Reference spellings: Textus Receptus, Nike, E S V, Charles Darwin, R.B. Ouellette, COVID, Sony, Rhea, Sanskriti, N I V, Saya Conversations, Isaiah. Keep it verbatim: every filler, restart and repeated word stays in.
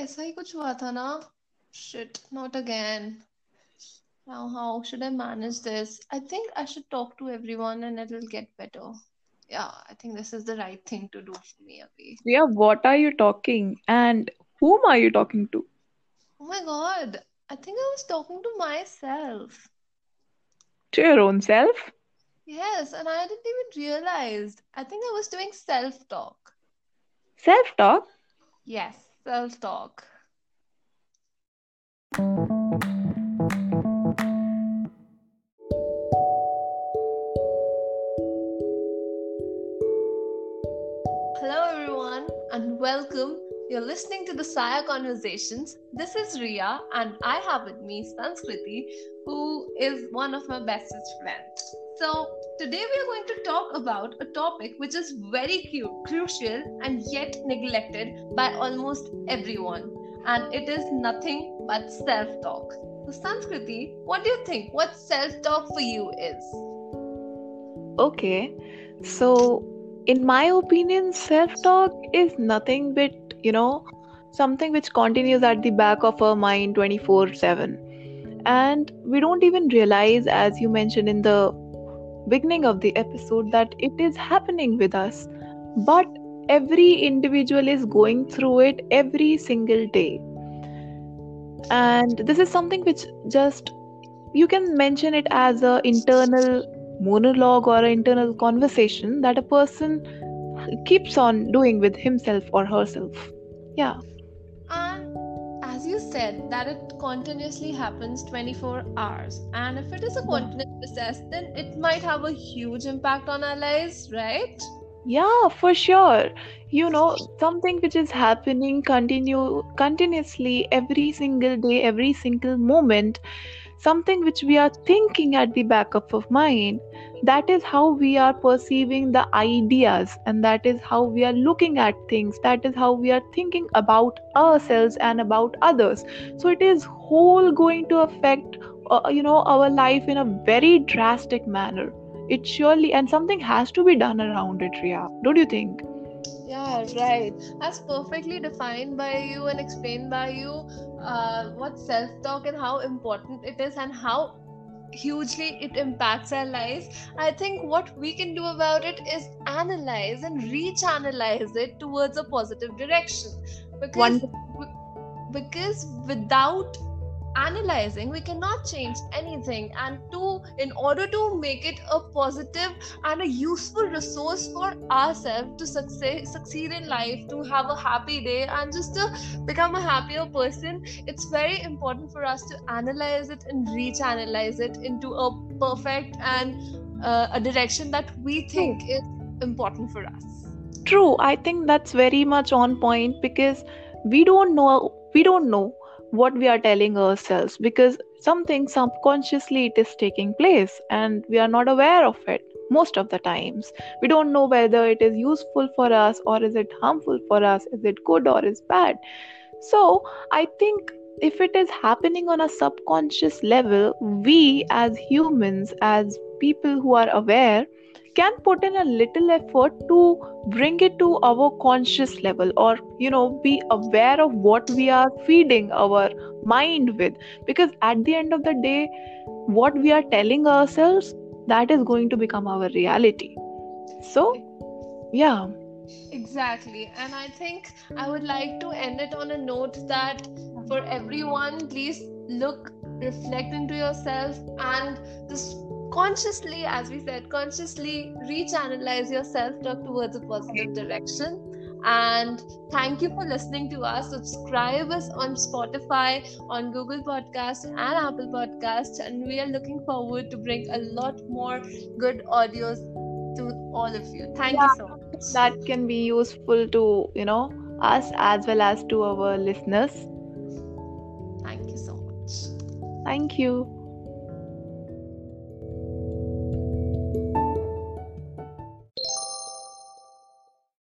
ऐसा ही कुछ हुआ था ना. Shit, not again. Now how should I manage this? I think I should talk to everyone and it will get better. Yeah, I think this is the right thing to do for me. Abhi. Yeah, what are you talking and whom are you talking to? Oh my God, I think I was talking to myself. To your own self? Yes, and I didn't even realize. I think I was doing self-talk. Self-talk? Yes, self-talk. Hello everyone and welcome. You're listening to the Saya Conversations. This is Rhea and I have with me Sanskriti, who is one of my bestest friends. So today we are going to talk about a topic which is very cute, crucial and yet neglected by almost everyone. And it is nothing but self-talk. So Sanskriti, what do you think? What self-talk for you is? Okay, so in my opinion, self-talk is nothing but, you know, something which continues at the back of our mind twenty-four seven. And we don't even realize, as you mentioned in the beginning of the episode, that it is happening with us. But every individual is going through it every single day. And this is something which just, you can mention it as an internal monologue or an internal conversation that a person keeps on doing with himself or herself. Yeah. And as you said, that it continuously happens twenty-four hours. And if it is a continuous process, then it might have a huge impact on our lives, right? Yeah, for sure. You know, something which is happening continue continuously every single day, every single moment, something which we are thinking at the back of our mind. That is how we are perceiving the ideas, and that is how we are looking at things. That is how we are thinking about ourselves and about others. So it is whole going to affect, uh, you know, our life in a very drastic manner. It surely, and something has to be done around it, Rhea. Don't you think? Yeah, right. As perfectly defined by you and explained by you, uh, what self-talk and how important it is and how hugely it impacts our lives. I think what we can do about it is analyze and re-channelize it towards a positive direction. Because, Wonderful. Because without analyzing, we cannot change anything, and to in order to make it a positive and a useful resource for ourselves to succeed succeed in life, to have a happy day and just to become a happier person, it's very important for us to analyze it and re-channelize it into a perfect and uh, a direction that we think True. Is important for us. True, I think that's very much on point, because we don't know we don't know what we are telling ourselves, because something subconsciously it is taking place and we are not aware of it. Most of the times we don't know whether it is useful for us or is it harmful for us, is it good or is bad. So I think if it is happening on a subconscious level, we as humans, as people who are aware, can put in a little effort to bring it to our conscious level, or, you know, be aware of what we are feeding our mind with. Because at the end of the day, what we are telling ourselves, that is going to become our reality. So, yeah. Exactly. And I think I would like to end it on a note that for everyone, please look, reflect into yourself and just consciously, as we said, consciously re-channelize your self-talk towards a positive direction. And thank you for listening to us. Subscribe us on Spotify, on Google Podcasts and Apple Podcasts. And we are looking forward to bring a lot more good audios to all of you. Thank yeah, you so much. That can be useful to, you know, us as well as to our listeners. Thank you so much. Thank you.